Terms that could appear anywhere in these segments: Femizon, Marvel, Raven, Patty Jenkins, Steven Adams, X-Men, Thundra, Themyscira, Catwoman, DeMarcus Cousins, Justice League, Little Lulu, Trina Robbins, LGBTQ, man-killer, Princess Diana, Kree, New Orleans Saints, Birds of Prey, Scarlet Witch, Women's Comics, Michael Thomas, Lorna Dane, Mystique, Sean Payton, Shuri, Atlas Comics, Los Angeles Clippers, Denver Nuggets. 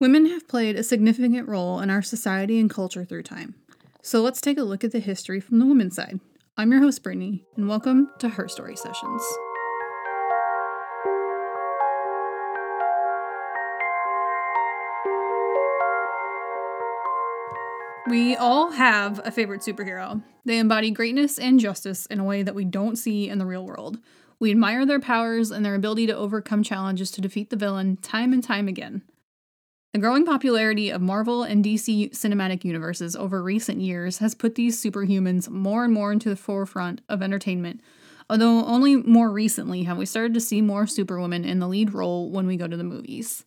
Women have played a significant role in our society and culture through time. So let's take a look at the history from the women's side. I'm your host, Brittany, and welcome to Her Story Sessions. We all have a favorite superhero. They embody greatness and justice in a way that we don't see in the real world. We admire their powers and their ability to overcome challenges to defeat the villain time and time again. The growing popularity of Marvel and DC cinematic universes over recent years has put these superhumans more and more into the forefront of entertainment, although only more recently have we started to see more superwomen in the lead role when we go to the movies.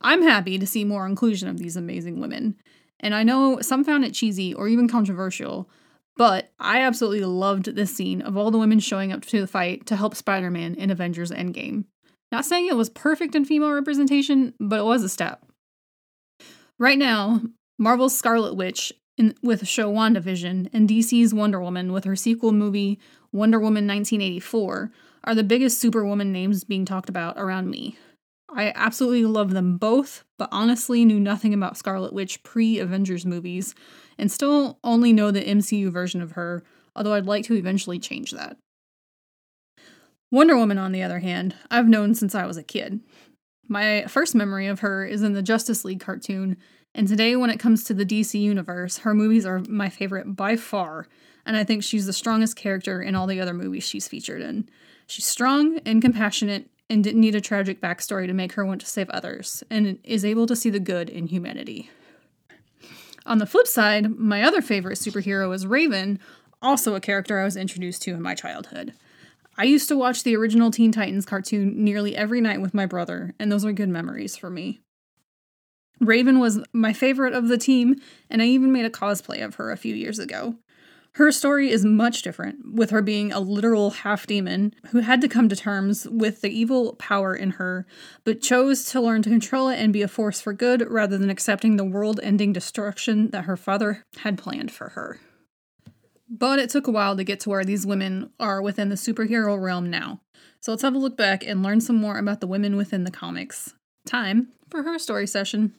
I'm happy to see more inclusion of these amazing women, and I know some found it cheesy or even controversial, but I absolutely loved this scene of all the women showing up to the fight to help Spider-Man in Avengers: Endgame. Not saying it was perfect in female representation, but it was a step. Right now, Marvel's Scarlet Witch with the show WandaVision and DC's Wonder Woman with her sequel movie Wonder Woman 1984 are the biggest superwoman names being talked about around me. I absolutely love them both, but honestly knew nothing about Scarlet Witch pre-Avengers movies and still only know the MCU version of her, although I'd like to eventually change that. Wonder Woman, on the other hand, I've known since I was a kid. My first memory of her is in the Justice League cartoon, and today when it comes to the DC universe, her movies are my favorite by far, and I think she's the strongest character in all the other movies she's featured in. She's strong and compassionate and didn't need a tragic backstory to make her want to save others, and is able to see the good in humanity. On the flip side, my other favorite superhero is Raven, also a character I was introduced to in my childhood. I used to watch the original Teen Titans cartoon nearly every night with my brother, and those were good memories for me. Raven was my favorite of the team, and I even made a cosplay of her a few years ago. Her story is much different, with her being a literal half-demon who had to come to terms with the evil power in her, but chose to learn to control it and be a force for good rather than accepting the world-ending destruction that her father had planned for her. But it took a while to get to where these women are within the superhero realm now. So let's have a look back and learn some more about the women within the comics. Time for Her Story Session.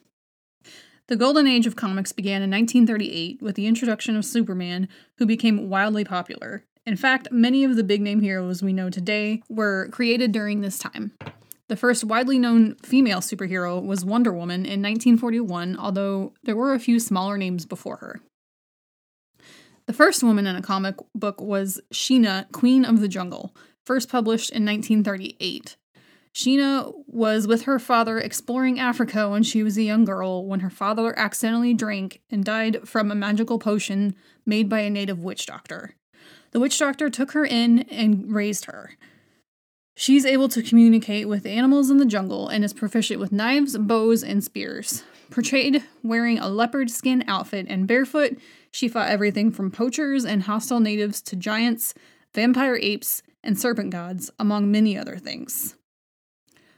The golden age of comics began in 1938 with the introduction of Superman, who became wildly popular. In fact, many of the big-name heroes we know today were created during this time. The first widely known female superhero was Wonder Woman in 1941, although there were a few smaller names before her. The first woman in a comic book was Sheena, Queen of the Jungle, first published in 1938. Sheena was with her father exploring Africa when she was a young girl when her father accidentally drank and died from a magical potion made by a native witch doctor. The witch doctor took her in and raised her. She's able to communicate with animals in the jungle and is proficient with knives, bows, and spears. Portrayed wearing a leopard skin outfit and barefoot, she fought everything from poachers and hostile natives to giants, vampire apes, and serpent gods, among many other things.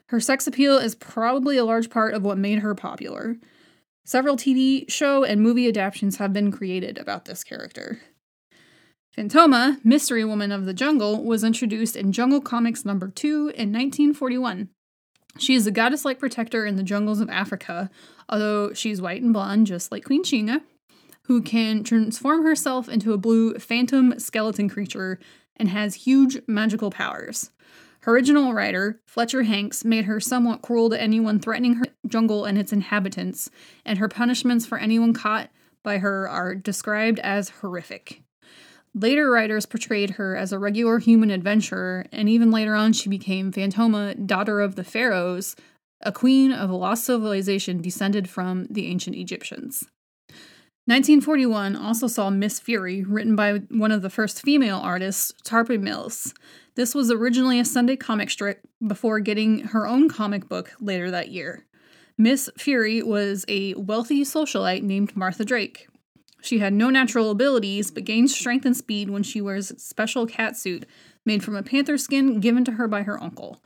Her sex appeal is probably a large part of what made her popular. Several TV show and movie adaptations have been created about this character. Fantomah, Mystery Woman of the Jungle, was introduced in Jungle Comics number 2 in 1941. She is a goddess-like protector in the jungles of Africa, although she's white and blonde, just like Queen Sheena, who can transform herself into a blue phantom skeleton creature and has huge magical powers. Her original writer, Fletcher Hanks, made her somewhat cruel to anyone threatening her jungle and its inhabitants, and her punishments for anyone caught by her are described as horrific. Later writers portrayed her as a regular human adventurer, and even later on she became Fantomah, daughter of the pharaohs, a queen of a lost civilization descended from the ancient Egyptians. 1941 also saw Miss Fury, written by one of the first female artists, Tarpe Mills. This was originally a Sunday comic strip before getting her own comic book later that year. Miss Fury was a wealthy socialite named Marla Drake. She had no natural abilities, but gained strength and speed when she wears a special catsuit made from a panther skin given to her by her uncle.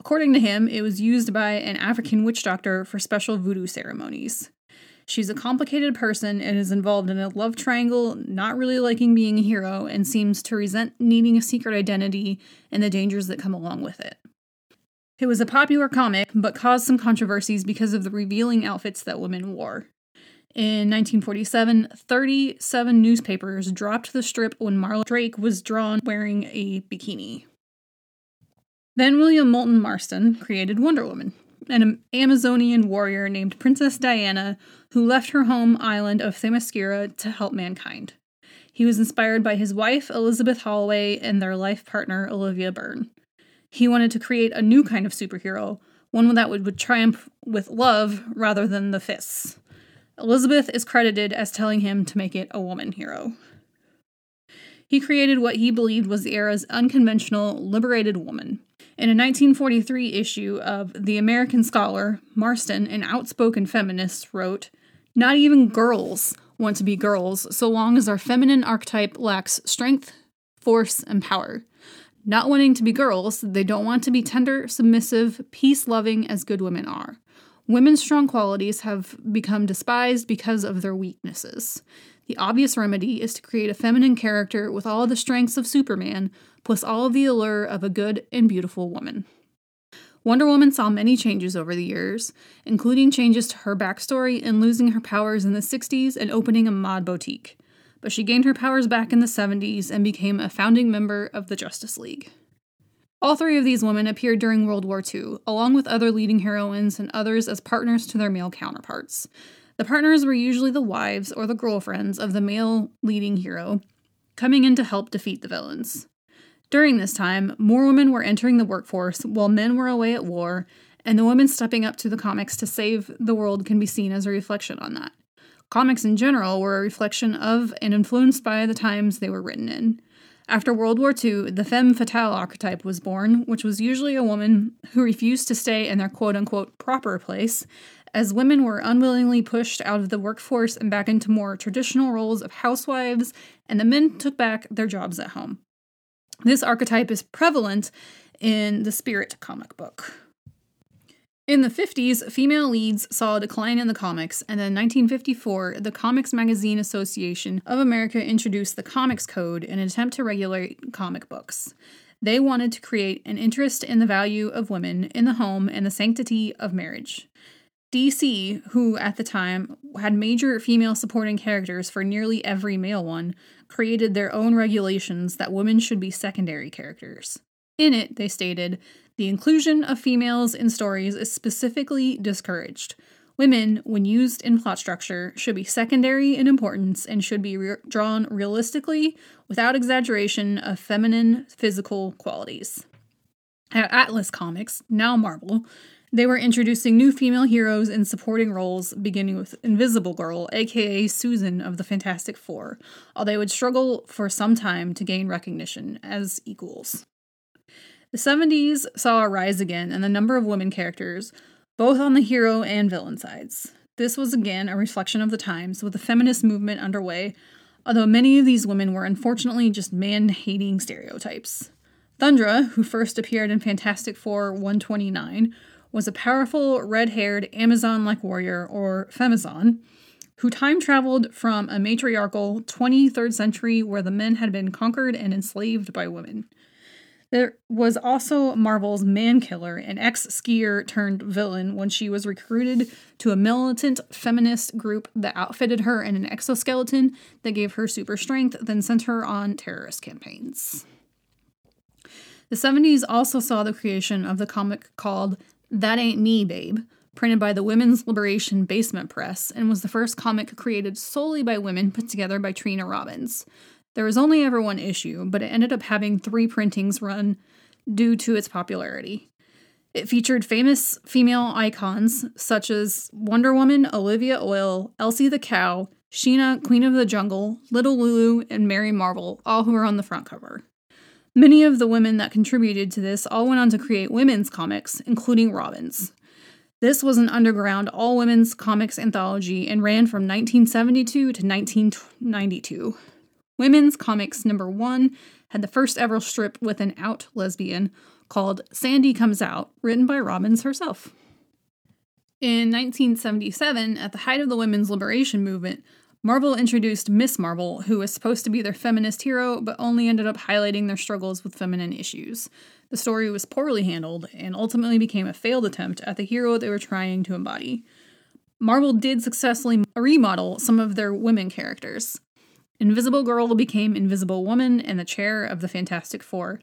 According to him, it was used by an African witch doctor for special voodoo ceremonies. She's a complicated person and is involved in a love triangle, not really liking being a hero, and seems to resent needing a secret identity and the dangers that come along with it. It was a popular comic, but caused some controversies because of the revealing outfits that women wore. In 1947, 37 newspapers dropped the strip when Marla Drake was drawn wearing a bikini. Then William Moulton Marston created Wonder Woman, an Amazonian warrior named Princess Diana, who left her home island of Themyscira to help mankind. He was inspired by his wife, Elizabeth Holloway, and their life partner, Olivia Byrne. He wanted to create a new kind of superhero, one that would triumph with love rather than the fists. Elizabeth is credited as telling him to make it a woman hero. He created what he believed was the era's unconventional, liberated woman. In a 1943 issue of The American Scholar, Marston, an outspoken feminist, wrote, "Not even girls want to be girls so long as our feminine archetype lacks strength, force, and power. Not wanting to be girls, they don't want to be tender, submissive, peace-loving as good women are. Women's strong qualities have become despised because of their weaknesses. The obvious remedy is to create a feminine character with all the strengths of Superman, plus all the allure of a good and beautiful woman." Wonder Woman saw many changes over the years, including changes to her backstory and losing her powers in the 60s and opening a mod boutique. But she gained her powers back in the 70s and became a founding member of the Justice League. All three of these women appeared during World War II, along with other leading heroines and others as partners to their male counterparts. The partners were usually the wives or the girlfriends of the male leading hero, coming in to help defeat the villains. During this time, more women were entering the workforce while men were away at war, and the women stepping up to the comics to save the world can be seen as a reflection on that. Comics in general were a reflection of and influenced by the times they were written in. After World War II, the femme fatale archetype was born, which was usually a woman who refused to stay in their quote-unquote proper place, as women were unwillingly pushed out of the workforce and back into more traditional roles of housewives, and the men took back their jobs at home. This archetype is prevalent in the Spirit comic book. In the 50s, female leads saw a decline in the comics, and in 1954, the Comics Magazine Association of America introduced the Comics Code in an attempt to regulate comic books. They wanted to create an interest in the value of women in the home and the sanctity of marriage. DC, who at the time had major female supporting characters for nearly every male one, created their own regulations that women should be secondary characters. In it, they stated, "The inclusion of females in stories is specifically discouraged. Women, when used in plot structure, should be secondary in importance and should be drawn realistically, without exaggeration of feminine physical qualities." At Atlas Comics, now Marvel, they were introducing new female heroes in supporting roles, beginning with Invisible Girl, aka Susan of the Fantastic Four, although they would struggle for some time to gain recognition as equals. The 70s saw a rise again in the number of women characters, both on the hero and villain sides. This was again a reflection of the times, with the feminist movement underway, although many of these women were unfortunately just man-hating stereotypes. Thundra, who first appeared in Fantastic Four 129, was a powerful, red-haired, Amazon-like warrior, or Femizon, who time-traveled from a matriarchal 23rd century where the men had been conquered and enslaved by women. There was also Marvel's Man-Killer, an ex-skier turned villain, when she was recruited to a militant feminist group that outfitted her in an exoskeleton that gave her super strength, then sent her on terrorist campaigns. The 70s also saw the creation of the comic called That Ain't Me, Babe, printed by the Women's Liberation Basement Press, and was the first comic created solely by women, put together by Trina Robbins. There was only ever one issue, but it ended up having 3 printings run due to its popularity. It featured famous female icons such as Wonder Woman, Olivia Oil, Elsie the Cow, Sheena, Queen of the Jungle, Little Lulu, and Mary Marvel, all who were on the front cover. Many of the women that contributed to this all went on to create women's comics, including Robbins. This was an underground all-women's comics anthology and ran from 1972 to 1992. Women's Comics number 1 had the first ever strip with an out lesbian called Sandy Comes Out, written by Robbins herself. In 1977, at the height of the women's liberation movement, Marvel introduced Miss Marvel, who was supposed to be their feminist hero, but only ended up highlighting their struggles with feminine issues. The story was poorly handled and ultimately became a failed attempt at the hero they were trying to embody. Marvel did successfully remodel some of their women characters. Invisible Girl became Invisible Woman and the chair of the Fantastic Four,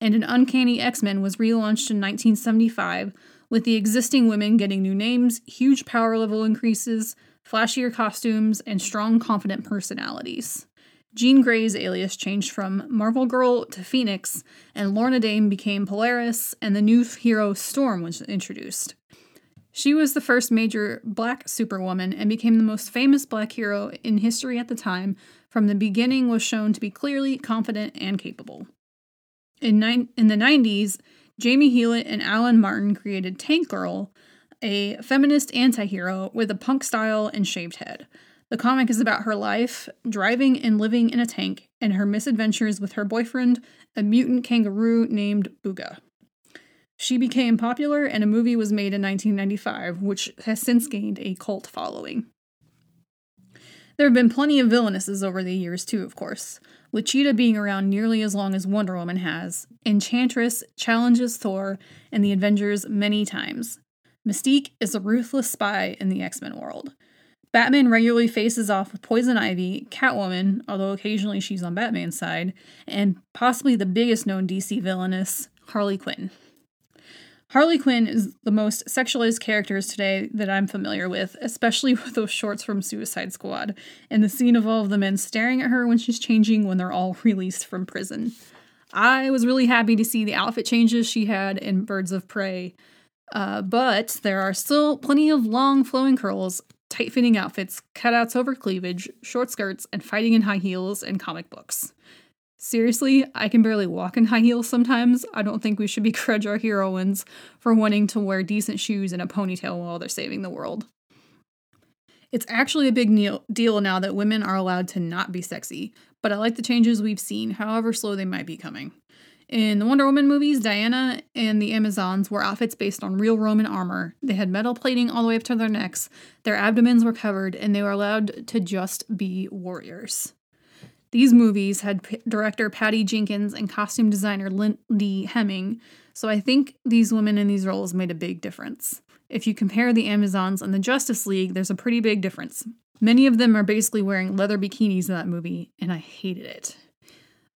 and an Uncanny X-Men was relaunched in 1975, with the existing women getting new names, huge power level increases, flashier costumes, and strong, confident personalities. Jean Grey's alias changed from Marvel Girl to Phoenix, and Lorna Dane became Polaris, and the new hero Storm was introduced. She was the first major Black Superwoman and became the most famous Black hero in history at the time. From the beginning, was shown to be clearly confident and capable. In the 90s, Jamie Hewlett and Alan Martin created Tank Girl, a feminist anti-hero with a punk style and shaved head. The comic is about her life, driving and living in a tank, and her misadventures with her boyfriend, a mutant kangaroo named Booga. She became popular, and a movie was made in 1995, which has since gained a cult following. There have been plenty of villainesses over the years, too, of course, with Cheetah being around nearly as long as Wonder Woman has. Enchantress challenges Thor and the Avengers many times. Mystique is a ruthless spy in the X-Men world. Batman regularly faces off with Poison Ivy, Catwoman, although occasionally she's on Batman's side, and possibly the biggest known DC villainess, Harley Quinn. Harley Quinn is the most sexualized characters today that I'm familiar with, especially with those shorts from Suicide Squad, and the scene of all of the men staring at her when she's changing when they're all released from prison. I was really happy to see the outfit changes she had in Birds of Prey, but there are still plenty of long flowing curls, tight-fitting outfits, cutouts over cleavage, short skirts, and fighting in high heels and comic books. Seriously, I can barely walk in high heels sometimes. I don't think we should begrudge our heroines for wanting to wear decent shoes and a ponytail while they're saving the world. It's actually a big deal now that women are allowed to not be sexy, but I like the changes we've seen, however slow they might be coming. In the Wonder Woman movies, Diana and the Amazons wore outfits based on real Roman armor. They had metal plating all the way up to their necks, their abdomens were covered, and they were allowed to just be warriors. These movies had director Patty Jenkins and costume designer Lindy Hemming, so I think these women in these roles made a big difference. If you compare the Amazons and the Justice League, there's a pretty big difference. Many of them are basically wearing leather bikinis in that movie, and I hated it.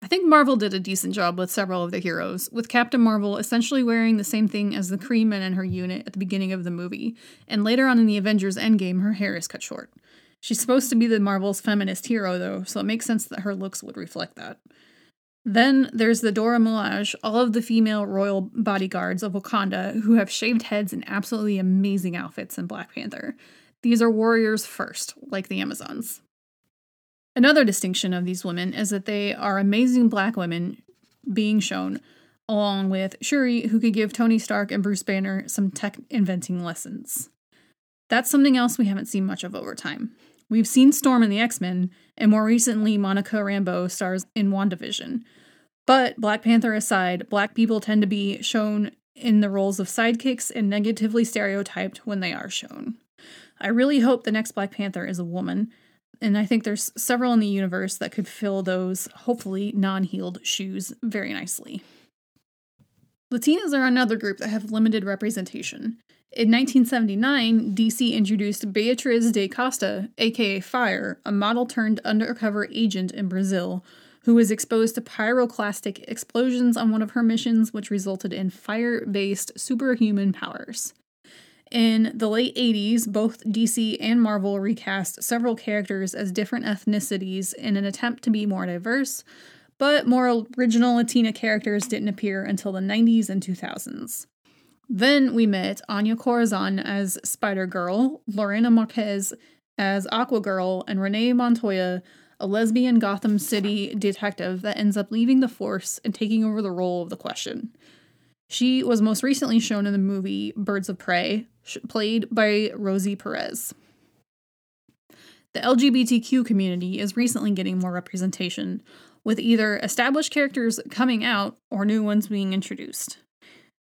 I think Marvel did a decent job with several of the heroes, with Captain Marvel essentially wearing the same thing as the Kree men in her unit at the beginning of the movie, and later on in the Avengers: Endgame, her hair is cut short. She's supposed to be the Marvel's feminist hero, though, so it makes sense that her looks would reflect that. Then there's the Dora Milaje, all of the female royal bodyguards of Wakanda who have shaved heads and absolutely amazing outfits in Black Panther. These are warriors first, like the Amazons. Another distinction of these women is that they are amazing Black women being shown, along with Shuri, who could give Tony Stark and Bruce Banner some tech-inventing lessons. That's something else we haven't seen much of over time. We've seen Storm in the X-Men, and more recently Monica Rambeau stars in WandaVision. But, Black Panther aside, Black people tend to be shown in the roles of sidekicks and negatively stereotyped when they are shown. I really hope the next Black Panther is a woman, and I think there's several in the universe that could fill those, hopefully, non-heeled shoes very nicely. Latinas are another group that have limited representation. In 1979, DC introduced Beatriz de Costa, aka Fire, a model-turned-undercover agent in Brazil, who was exposed to pyroclastic explosions on one of her missions, which resulted in fire-based superhuman powers. In the late 80s, both DC and Marvel recast several characters as different ethnicities in an attempt to be more diverse, but more original Latina characters didn't appear until the 90s and 2000s. Then we met Anya Corazon as Spider-Girl, Lorena Marquez as Aqua-Girl, and Renee Montoya, a lesbian Gotham City detective that ends up leaving the Force and taking over the role of the Question. She was most recently shown in the movie Birds of Prey, played by Rosie Perez. The LGBTQ community is recently getting more representation, with either established characters coming out or new ones being introduced.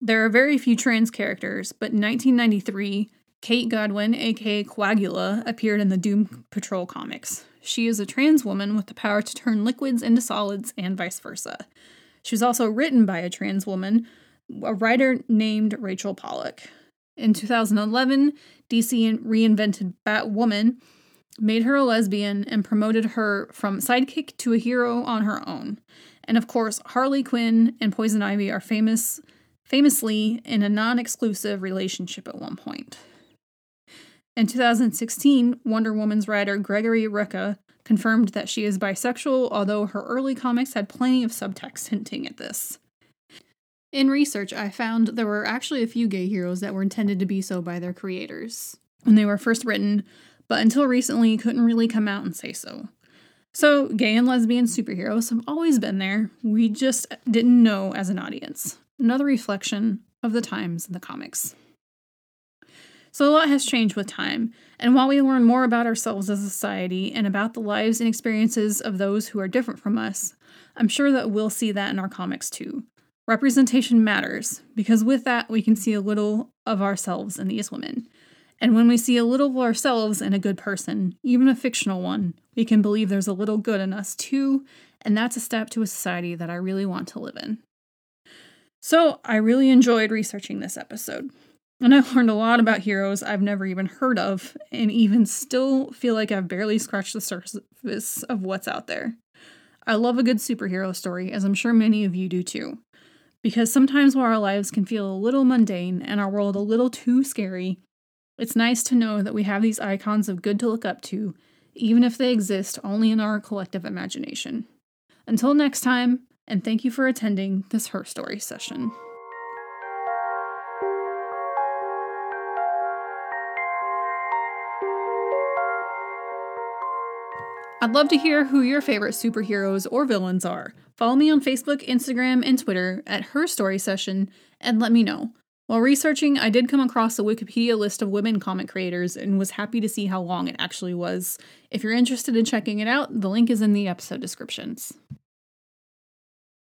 There are very few trans characters, but in 1993, Kate Godwin, aka Coagula, appeared in the Doom Patrol comics. She is a trans woman with the power to turn liquids into solids and vice versa. She was also written by a trans woman, a writer named Rachel Pollack. In 2011, DC reinvented Batwoman, made her a lesbian, and promoted her from sidekick to a hero on her own. And of course, Harley Quinn and Poison Ivy are famously in a non-exclusive relationship at one point. In 2016, Wonder Woman's writer Gregory Rucka confirmed that she is bisexual, although her early comics had plenty of subtext hinting at this. In research, I found there were actually a few gay heroes that were intended to be so by their creators when they were first written, but until recently couldn't really come out and say so. So gay and lesbian superheroes have always been there, we just didn't know as an audience. Another reflection of the times in the comics. So a lot has changed with time, and while we learn more about ourselves as a society and about the lives and experiences of those who are different from us, I'm sure that we'll see that in our comics too. Representation matters, because with that we can see a little of ourselves in these women. And when we see a little of ourselves in a good person, even a fictional one, we can believe there's a little good in us too, and that's a step to a society that I really want to live in. So I really enjoyed researching this episode. And I learned a lot about heroes I've never even heard of, and even still feel like I've barely scratched the surface of what's out there. I love a good superhero story, as I'm sure many of you do too. Because sometimes while our lives can feel a little mundane and our world a little too scary, it's nice to know that we have these icons of good to look up to, even if they exist only in our collective imagination. Until next time, and thank you for attending this Her Story session. I'd love to hear who your favorite superheroes or villains are. Follow me on Facebook, Instagram, and Twitter at Her Story Session and let me know. While researching, I did come across a Wikipedia list of women comic creators and was happy to see how long it actually was. If you're interested in checking it out, the link is in the episode descriptions.